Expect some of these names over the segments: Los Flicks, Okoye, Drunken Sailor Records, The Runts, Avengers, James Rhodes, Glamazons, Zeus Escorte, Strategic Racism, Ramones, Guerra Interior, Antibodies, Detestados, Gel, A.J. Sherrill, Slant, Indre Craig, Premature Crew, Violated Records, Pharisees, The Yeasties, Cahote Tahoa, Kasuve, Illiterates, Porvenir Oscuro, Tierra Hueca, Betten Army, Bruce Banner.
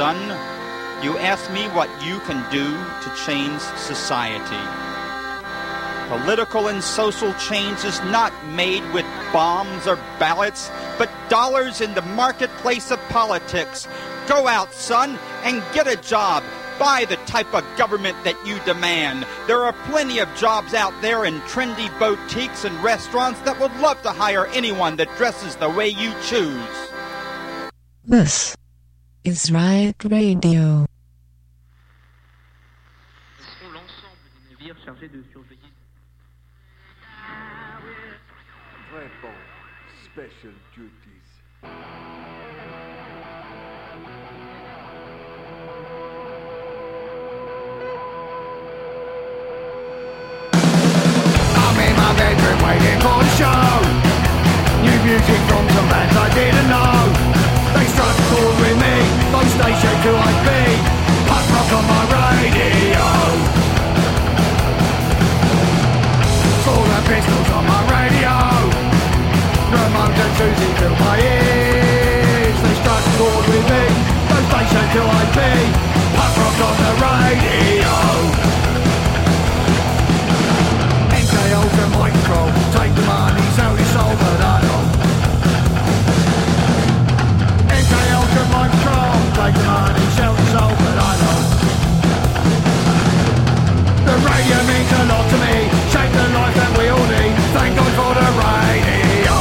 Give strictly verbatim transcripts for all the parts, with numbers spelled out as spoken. son. You ask me what you can do to change society. Political and social change is not made with bombs or ballots, but dollars in the marketplace of politics. Go out, son, and get a job. Buy the type of government that you demand. There are plenty of jobs out there in trendy boutiques and restaurants that would love to hire anyone that dresses the way you choose. This is Riot Radio. Special Duties. Waiting for the show. New music from some bands I didn't know. They start calling me on station who I'd be. Punk rock on my radio. All the pistols on my radio. Ramones and Susie fill my ears. They start calling me on station who I'd be. Punk rock on the radio. The micro, take the money, sell your soul, but I don't. M K L to micro, take the money, sell your soul, but I don't. The radio means a lot to me, shape the life that we all need. Thank God for the radio.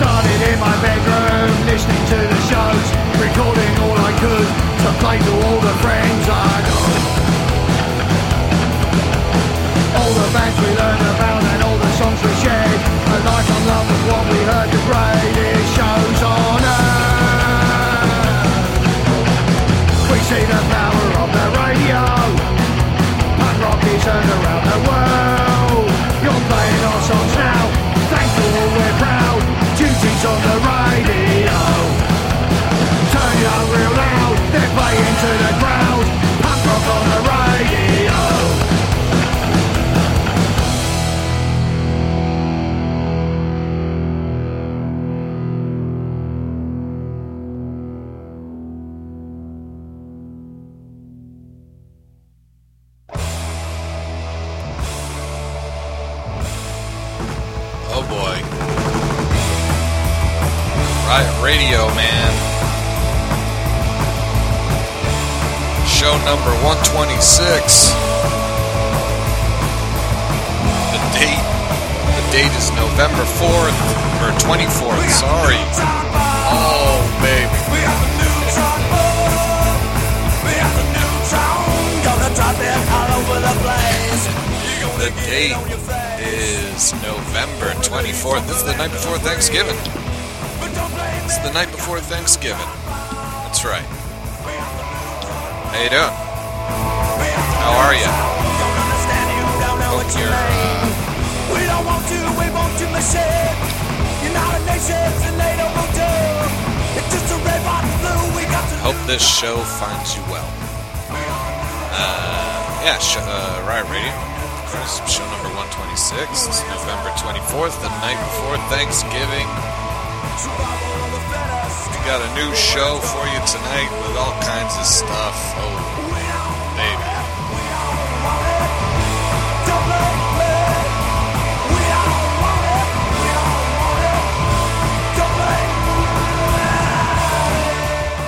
Started in my bedroom, listening to the shows, recording all I could to play to all the friends I know. All the bands we learned about and all the songs we shared, a life on love was what we heard, the greatest shows on earth. We see the power of the radio, punk rock is heard around the world. You're playing our songs now, thankful we're proud. Duties on the radio. Turn it up real loud. They're playing to the crowd. Punk rock on the radio. Radio, man. Show number one twenty-six. The date, the date is November fourth, or twenty-fourth, sorry. Oh, baby. We have a new trombone. We have a new trombone. Gonna drop it all over the place. The date is November twenty-fourth. This is the night before Thanksgiving. It's the night before Thanksgiving. That's right. How you doing? How are you? Hope you're uh, hope this show finds you well. Uh, yeah, sh- uh, Riot Radio. Show number one twenty-six. It's November twenty-fourth, the night before Thanksgiving. We got a new show for you tonight with all kinds of stuff. Oh, baby.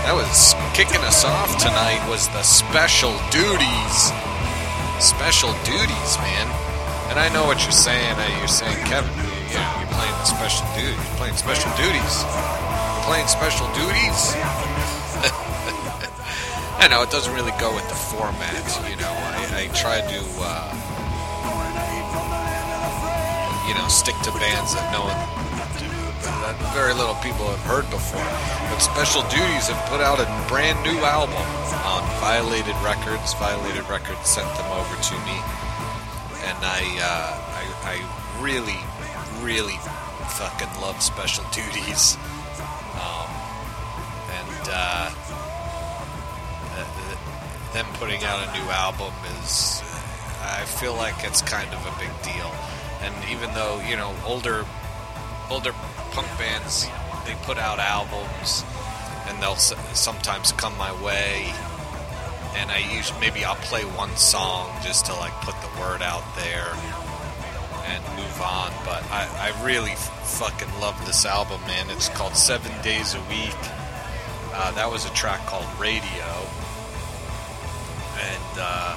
That was kicking us off tonight was the Special Duties. Special Duties, man. And I know what you're saying. You're saying, Kevin, you know, you're playing the Special Duties. You're playing Special Duties. Playing Special Duties? I know, it doesn't really go with the format, you know. I, I try to, uh, you know, stick to bands that no one, that very little people have heard before. But Special Duties have put out a brand new album on Violated Records. Violated Records sent them over to me. And I, uh, I, I really, really fucking love Special Duties. Um, and uh, them putting out a new album is, I feel like it's kind of a big deal. And even though, you know, older older punk bands, they put out albums, and they'll sometimes come my way, and I usually, maybe I'll play one song just to, like, put the word out there and move on. But I, I really fucking love this album, man. It's called Seven Days a Week. Uh, that was a track called Radio. And uh,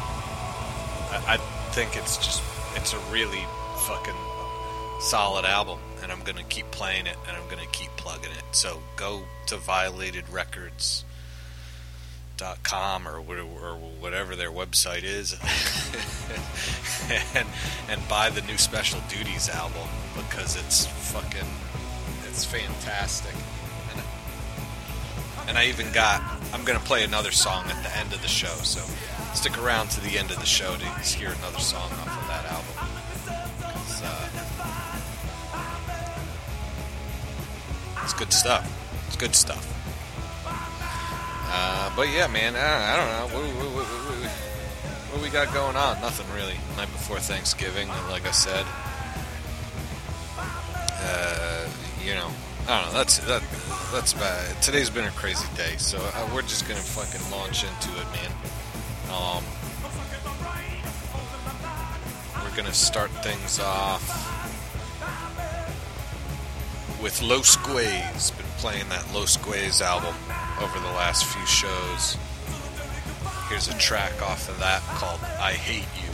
I, I think it's just, it's a really fucking solid album. And I'm going to keep playing it, and I'm going to keep plugging it. So go to violated records dot com or, or whatever their website is and and buy the new Special Duties album, because it's fucking, it's fantastic. And, and I even got, I'm going to play another song at the end of the show, so stick around to the end of the show to hear another song off of that album. It's good stuff. It's good stuff. Uh, but yeah, man, I, I don't know. What, what, what, what, what we got going on? Nothing really. Night before Thanksgiving, like I said. Uh, you know, I don't know. That's that, that's about it. Today's been a crazy day, so I, we're just gonna fucking launch into it, man. Um, we're gonna start things off with Los Guays. Been playing that Los Guays album over the last few shows. Here's a track off of that called I Hate You.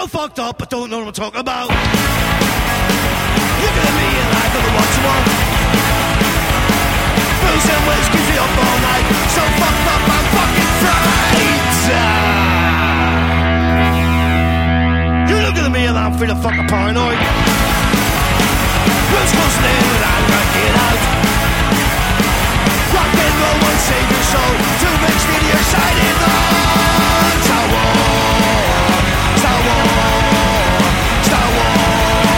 so fucked up, I don't know what I'm talking about. Look at me and I don't know what you want. Booze and whiskey keeps me up all night. So fucked up, I'm fucking fried. You look at me and I'm feeling fucking paranoid. Booze comes in and I'm gonna get out. Rock and roll won't save your soul. Too rich for your shining light. Star Wars, Star Wars, Star Wars,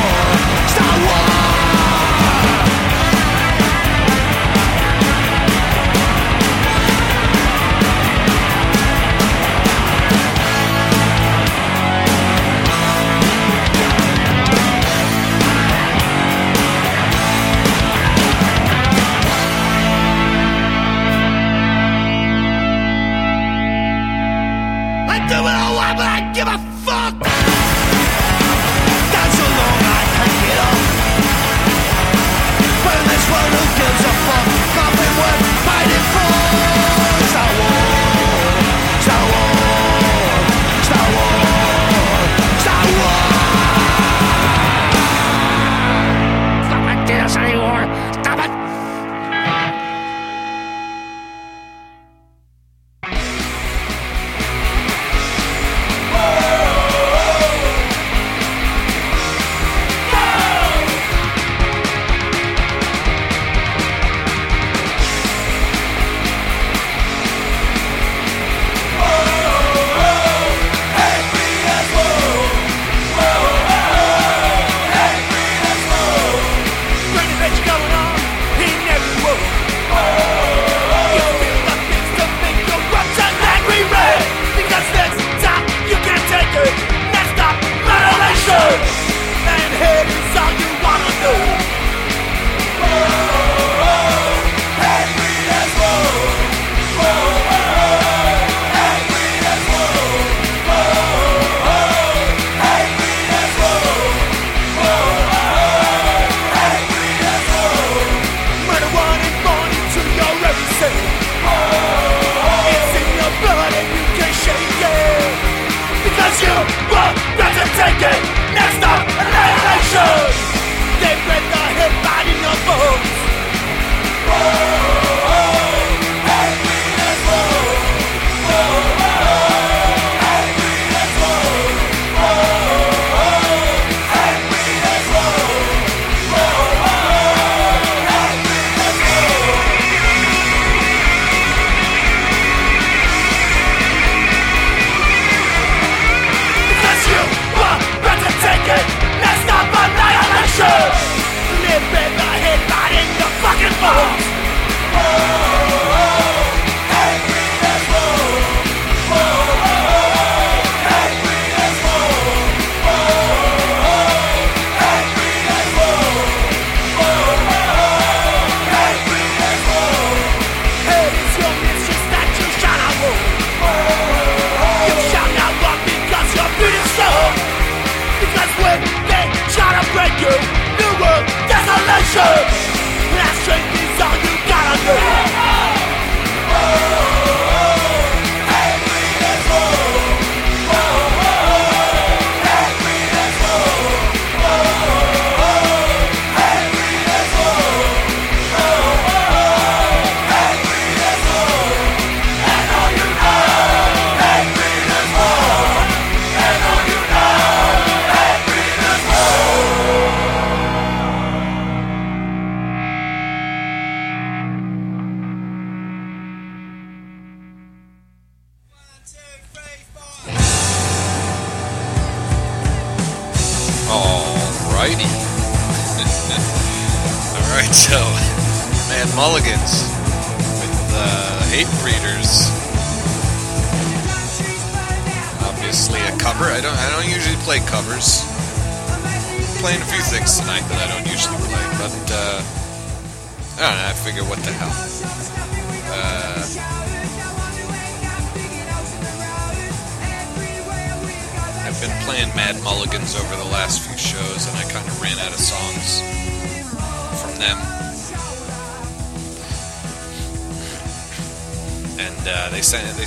Star Wars. Do it all, why would I give a fuck? That's so long I can't get up. But in this world, who gives a fuck? Nothing worth fighting for. Star Wars, Star Wars, Star Wars, Star Wars. Stop it, do this anymore. Stop it.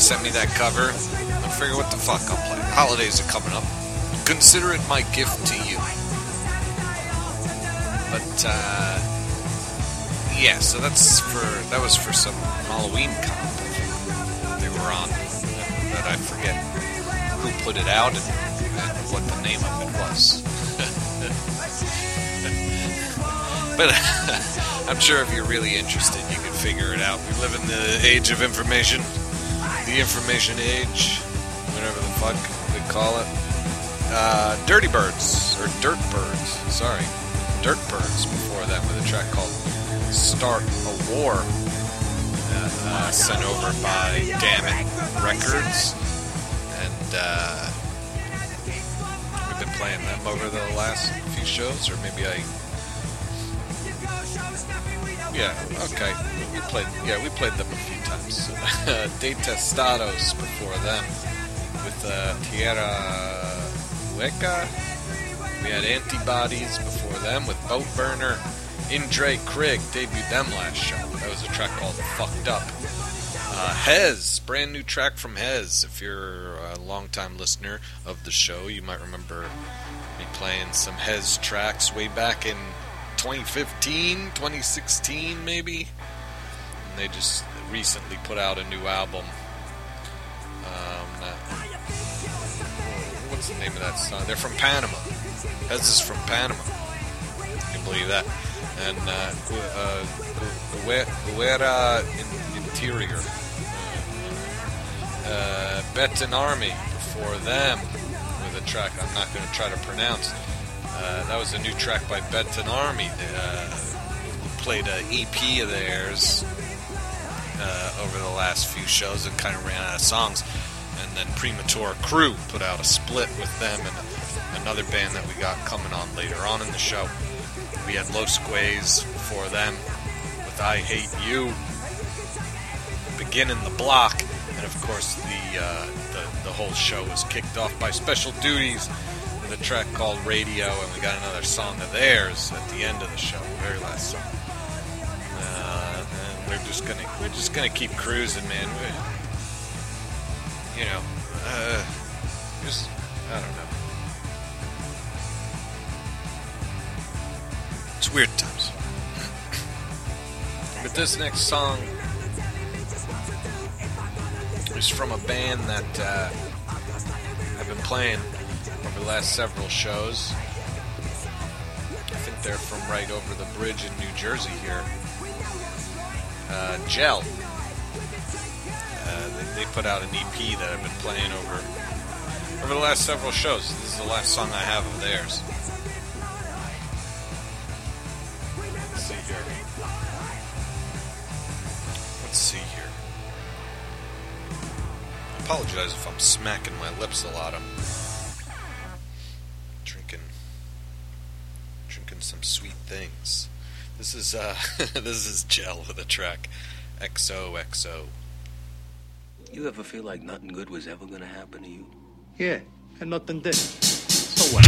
Sent me that cover. I figure what the fuck I'll play. Holidays are coming up. Consider it my gift to you. But, uh... yeah, so that's for... That was for some Halloween comp they were on. But I forget who put it out and, and what the name of it was. But I'm sure if you're really interested, you can figure it out. We live in the age of information. The information age. Whatever the fuck they call it. Uh, Dirty Birds, or Dirt Birds, sorry, Dirt Birds before that with a track called Start a War, uh, uh, sent over by Damn it Records, and uh, we've been playing them over the last few shows, or maybe I, yeah, okay, we played, yeah, we played them a few times. Detestados before them, with uh, Tierra Hueca. We had Antibodies before them with Boatburner. Indre Craig debuted them last show. That was a track called Fucked Up. Uh, Hez, brand new track from Hez. If you're a long-time listener of the show, you might remember me playing some Hez tracks way back in twenty fifteen, twenty sixteen maybe. And they just recently put out a new album. Um, not... What's the name of that song? They're from Panama. Hez is from Panama. You can believe that. And Guerra Interior. Uh, Betten Army before them with a track I'm not going to try to pronounce. Uh, that was a new track by Betten Army. They uh, played an E P of theirs uh, over the last few shows and kind of ran out of songs. And then Premature Crew put out a split with them and another band that we got coming on later on in the show. We had Los Guays before them with I Hate You, Beginning the Block, and of course the, uh, the, the whole show was kicked off by Special Duties with a track called Radio, and we got another song of theirs at the end of the show, the very last song. Uh, and we're just gonna we're just gonna keep cruising, man. We're, You know, uh, just, I don't know. It's weird times. But this next song is from a band that uh, I've been playing over the last several shows. I think they're from right over the bridge in New Jersey here. Uh, Gel. Uh, they put out an E P that I've been playing over over the last several shows. This is the last song I have of theirs. Let's see here. Let's see here. I apologize if I'm smacking my lips a lot. I'm drinking, drinking some sweet things. This is uh, this is Gel with a track X O X O. You ever feel like nothing good was ever gonna happen to you? Yeah, and nothing did. So what?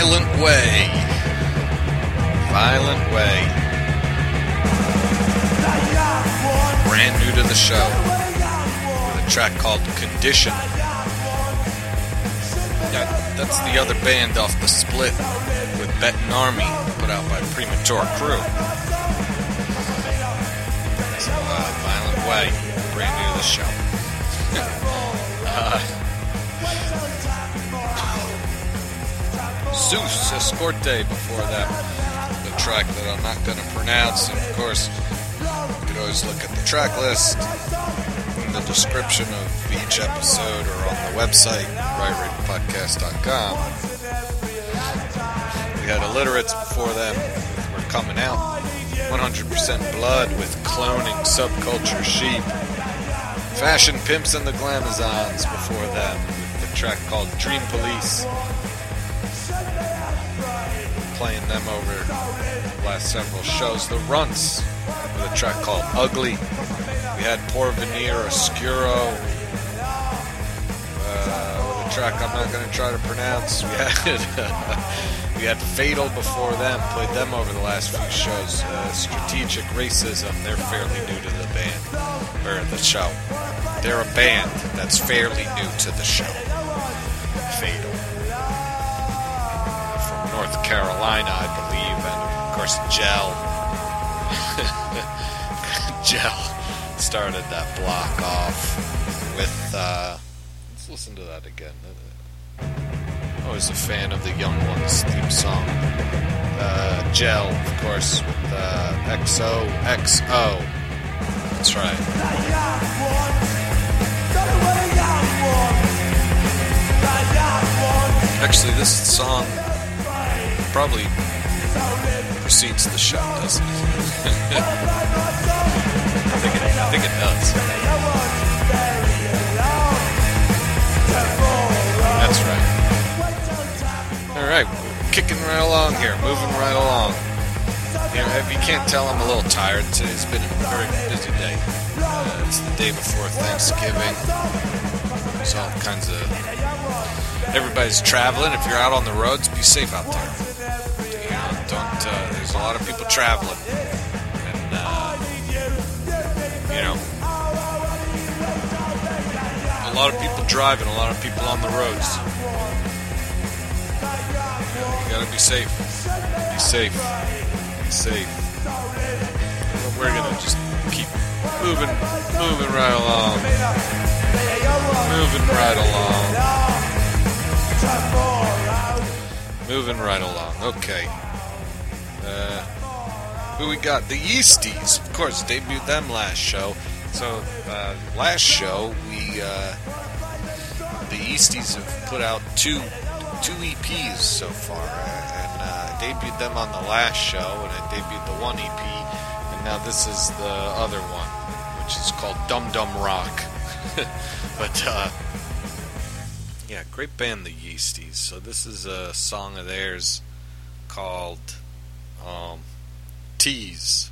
Violent Way. Violent Way. Brand new to the show. With a track called Condition. That, that's the other band off the split with Betten Army, put out by Premature Crew. So, uh, Violent Way. Brand new to the show. uh... Zeus Escorte before that, the track that I'm not going to pronounce, and of course, you can always look at the track list in the description of each episode or on the website, right radio podcast dot com. We had Illiterates before them, we're coming out, one hundred percent Blood with Cloning Subculture Sheep, Fashion Pimps and the Glamazons before them, the track called Dream Police. Playing them over the last several shows. The Runts with a track called Ugly. We had Porvenir Oscuro uh, with a track I'm not going to try to pronounce. We had we had Fatal before them. Played them over the last few shows. Uh, Strategic Racism. They're fairly new to the band or the show. They're a band that's fairly new to the show. Fatal. North Carolina, I believe, and of course Gel. Gel started that block off with, uh, let's listen to that again. I was a fan of the Young Ones theme song. Uh, Gel, of course, with uh, X O X O. That's right. Actually, this song probably precedes the show, doesn't it? I, think it I think it does. That's right. Alright, kicking right along here, moving right along. You know, if you can't tell, I'm a little tired today. It's been a very busy day. Uh, it's the day before Thanksgiving. There's all kinds of... Everybody's traveling. If you're out on the roads, be safe out there. Don't, uh, there's a lot of people traveling, and, uh, you know, a lot of people driving, a lot of people on the roads. You know, you gotta be safe, be safe, be safe. But we're gonna just keep moving, moving right along, moving right along, moving right along, okay. Uh, who we got? The Yeasties, of course, debuted them last show. So, uh, last show, we, uh, the Yeasties have put out two, two E Ps so far, and, uh, debuted them on the last show, and I debuted the one E P, and now this is the other one, which is called Dum Dum Rock. But, uh, yeah, great band, the Yeasties. So this is a song of theirs called... Um, tease.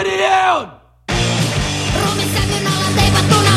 Down! Rumi sami malandai batuna.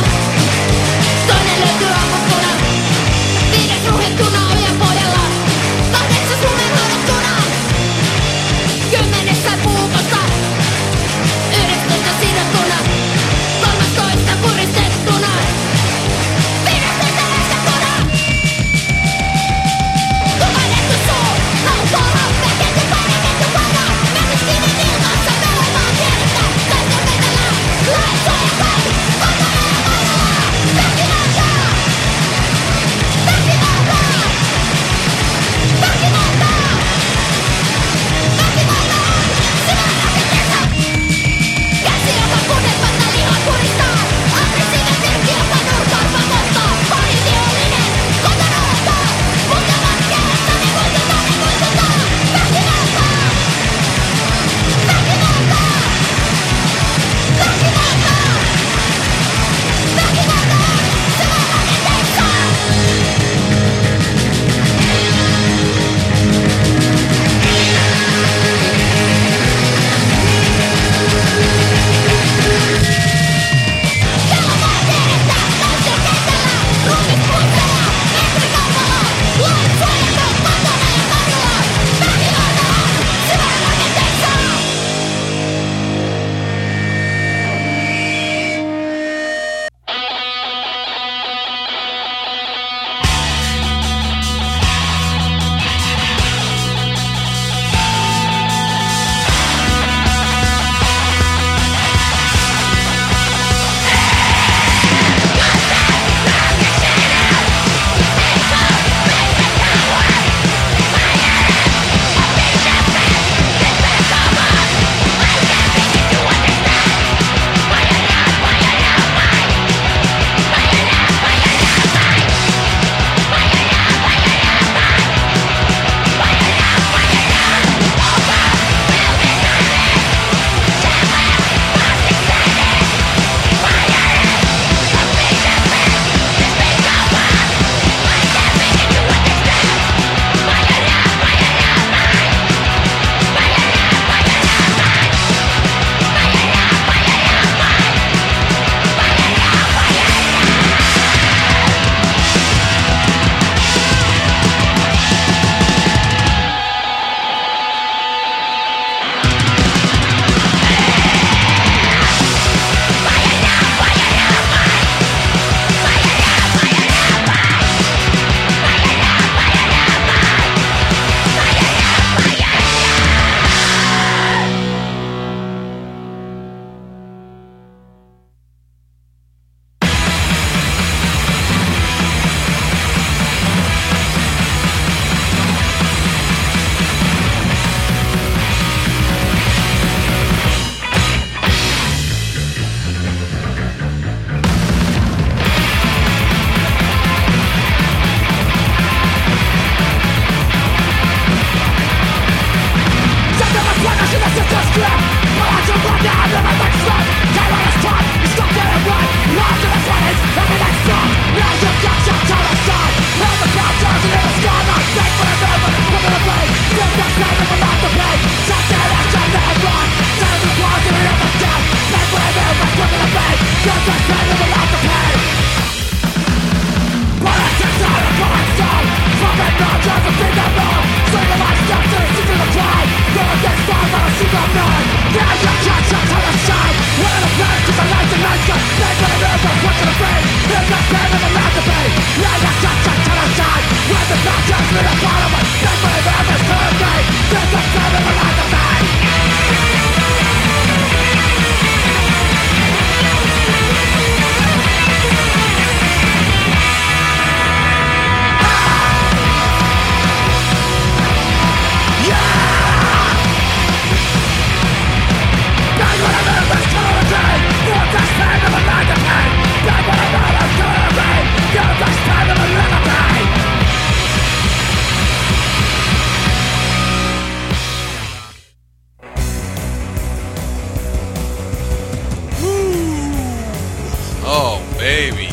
baby.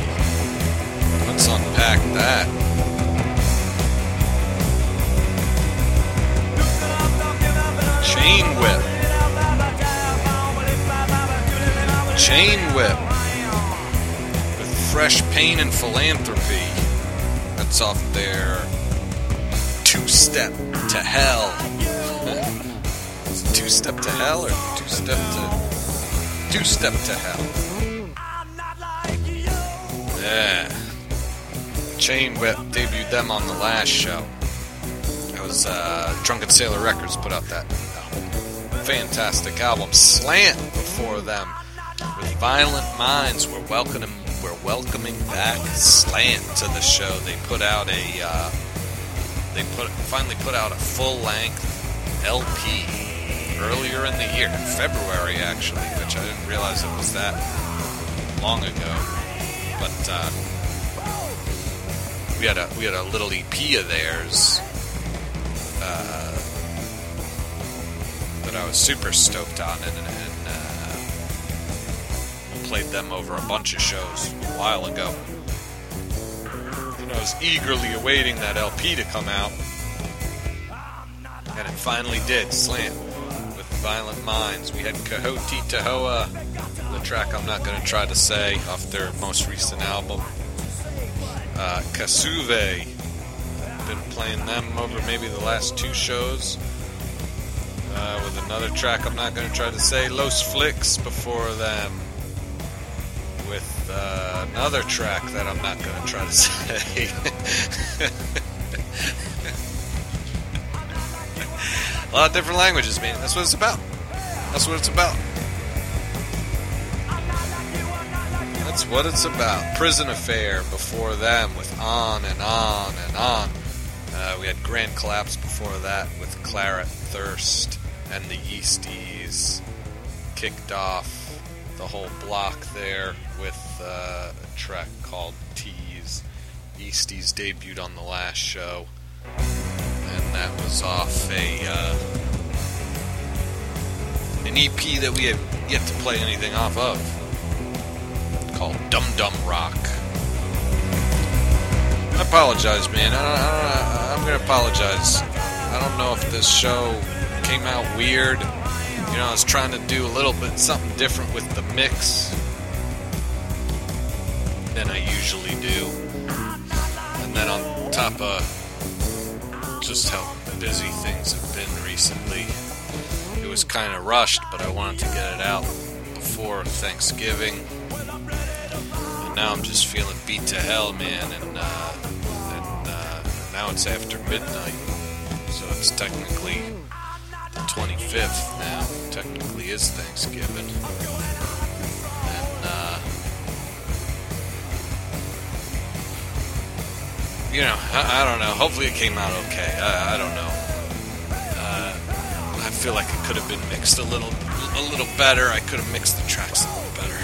Let's unpack that. Chain Whip. Chain Whip. With Fresh Pain and Philanthropy. That's off their Two-Step to Hell. Is it Two-Step to Hell or Two-Step to... Two-Step to Hell. Yeah. Chain Whip debuted them on the last show. It was uh, Drunken Sailor Records put out that album. Fantastic album. Slant before them with Violent Minds. We're welcoming, we're welcoming back Slant to the show. They put out a... Uh, they put finally put out a full-length L P earlier in the year, in February actually, which I didn't realize it was that long ago. But uh, we had a we had a little E P of theirs uh, that I was super stoked on, and, and uh, played them over a bunch of shows a while ago. And I was eagerly awaiting that L P to come out, and it finally did. Slant. Violent Minds. We had Cahote Tahoa, the track I'm not going to try to say, off their most recent album. Uh, Kasuve, been playing them over maybe the last two shows, uh, with another track I'm not going to try to say. Los Flicks before them, with uh, another track that I'm not going to try to say. A lot of different languages, man. That's what it's about. That's what it's about. That's what it's about. Prison Affair before them with On and On and On. Uh, we had Grand Collapse before that with Claret Thirst, and the Yeasties kicked off the whole block there with uh, a track called Tease. Yeasties debuted on the last show. And that was off a uh, an E P that we have yet to play anything off of, called Dum Dum Rock. I apologize, man. I, I, I'm going to apologize. I don't know if this show came out weird. You know, I was trying to do a little bit something different with the mix than I usually do. And then on top of just how busy things have been recently, it was kind of rushed, but I wanted to get it out before Thanksgiving, and now I'm just feeling beat to hell, man, and, uh, and uh, now it's after midnight, so it's technically the twenty-fifth now, it technically is Thanksgiving, and uh, you know, I, I don't know. Hopefully it came out okay. I, I don't know. Uh, I feel like it could have been mixed a little, a little better. I could have mixed the tracks a little better.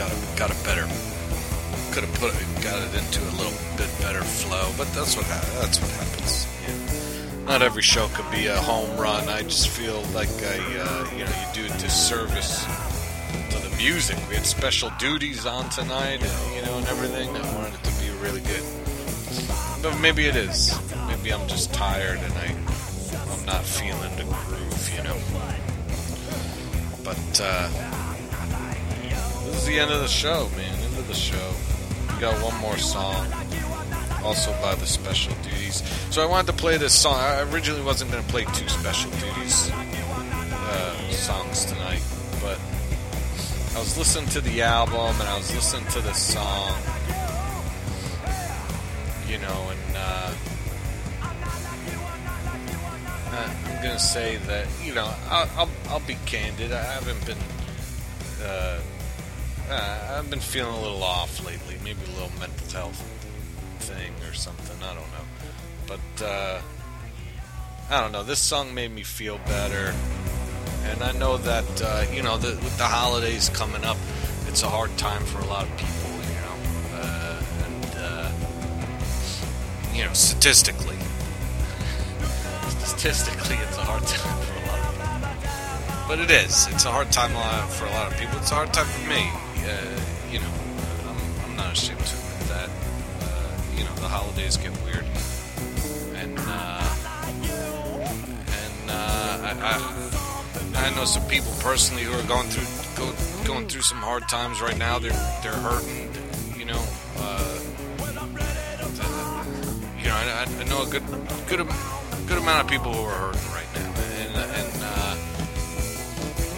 Got a, got a better. Could have put, got it into a little bit better flow. But that's what, that's what happens. Yeah. Not every show could be a home run. I just feel like I, uh, you know, you do a disservice to the music. We had Special Duties on tonight, and, you know, and everything. I wanted it to be really good, but maybe it is. Maybe I'm just tired and I, I'm not feeling the groove, you know. But uh, this is the end of the show, man. End of the show. We got one more song, also by the Special Duties. So I wanted to play this song. I originally wasn't going to play two Special Duties uh, songs tonight, but I was listening to the album, and I was listening to this song, you know, and uh, I'm going to say that, you know, I'll, I'll, I'll be candid, I haven't been, uh, uh, I've been feeling a little off lately, maybe a little mental health thing or something, I don't know, but, uh, I don't know, this song made me feel better. And I know that, uh, you know, the, with the holidays coming up, it's a hard time for a lot of people, you know. Uh, and, uh, you know, statistically. Statistically, it's a hard time for a lot of people. but it is. It's a hard time for a lot of people. It's a hard time for me. Uh, you know, I'm, I'm not ashamed to admit that. Uh, you know, the holidays get weird. And, uh, and, uh, I, I, I know some people personally who are going through, go, going through some hard times right now. They're, they're hurting, you know, uh, you know, I, I know a good, good, good amount of people who are hurting right now. And, and, uh,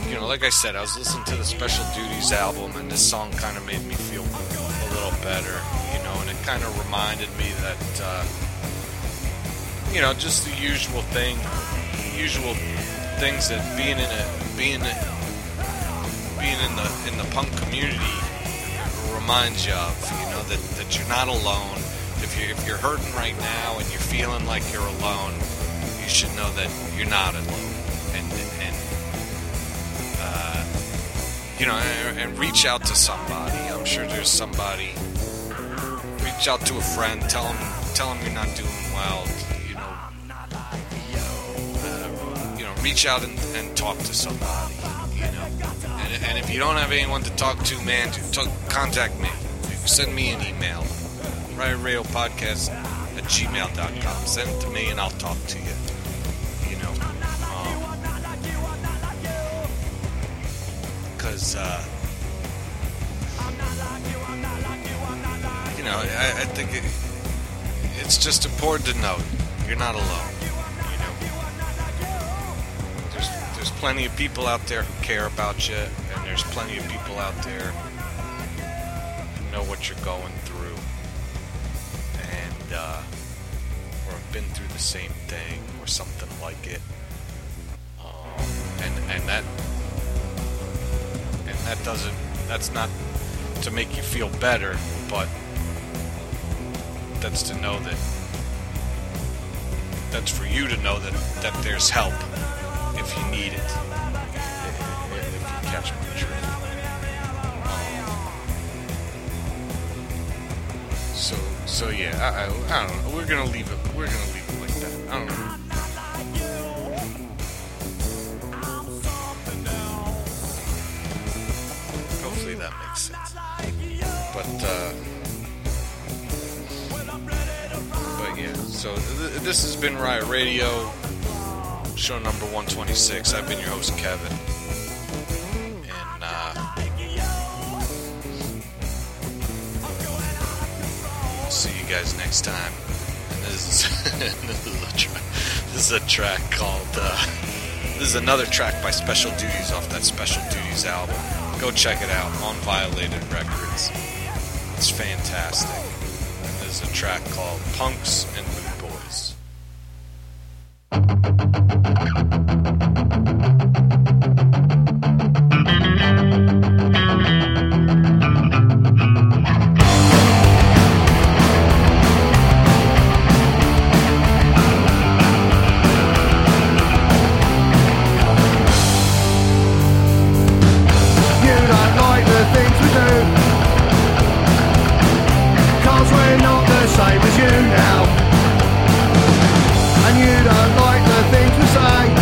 you know, like I said, I was listening to the Special Duties album, and this song kind of made me feel a little better, you know, and it kind of reminded me that, uh, you know, just the usual thing, usual things that being in a being a, being in the in the punk community reminds you of. You know that, that you're not alone. If you if you're hurting right now and you're feeling like you're alone, you should know that you're not alone. And and uh, you know, and, and reach out to somebody. I'm sure there's somebody. Reach out to a friend. Tell them tell them you're not doing well. Reach out and, and talk to somebody, you know. And, and if you don't have anyone to talk to, man, to talk, contact me. Send me an email, riot radio podcast at gmail dot com. Send it to me, and I'll talk to you. You know, because um, uh, you know, I, I think it, it's just important to know you're not alone. There's plenty of people out there who care about you, and there's plenty of people out there who know what you're going through, and uh, or have been through the same thing or something like it. Um, and and that and that doesn't that's not to make you feel better, but that's to know that that's for you to know that, that there's help. If you need it, if, if you catch my drift. Um, so, so yeah, I, I, I don't know. We're gonna leave it. We're gonna leave it like that. I don't know. Hopefully that makes sense. But, uh, but yeah. So th- this has been Riot Radio. Show number one twenty-six. I've been your host, Kevin. And, uh... I'll see you guys next time. And this is... this, is a tra- this is a track called, uh... This is another track by Special Duties off that Special Duties album. Go check it out on Violated Records. It's fantastic. And this is a track called Punks and Mood Boys. Same as you now, and you don't like the things we say.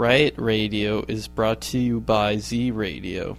Riot Radio is brought to you by Z Radio.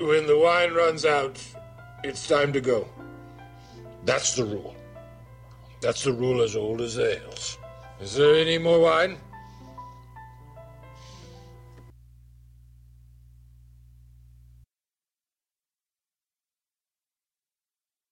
When the wine runs out, it's time to go. That's the rule. That's the rule as old as the hills. Is there any more wine?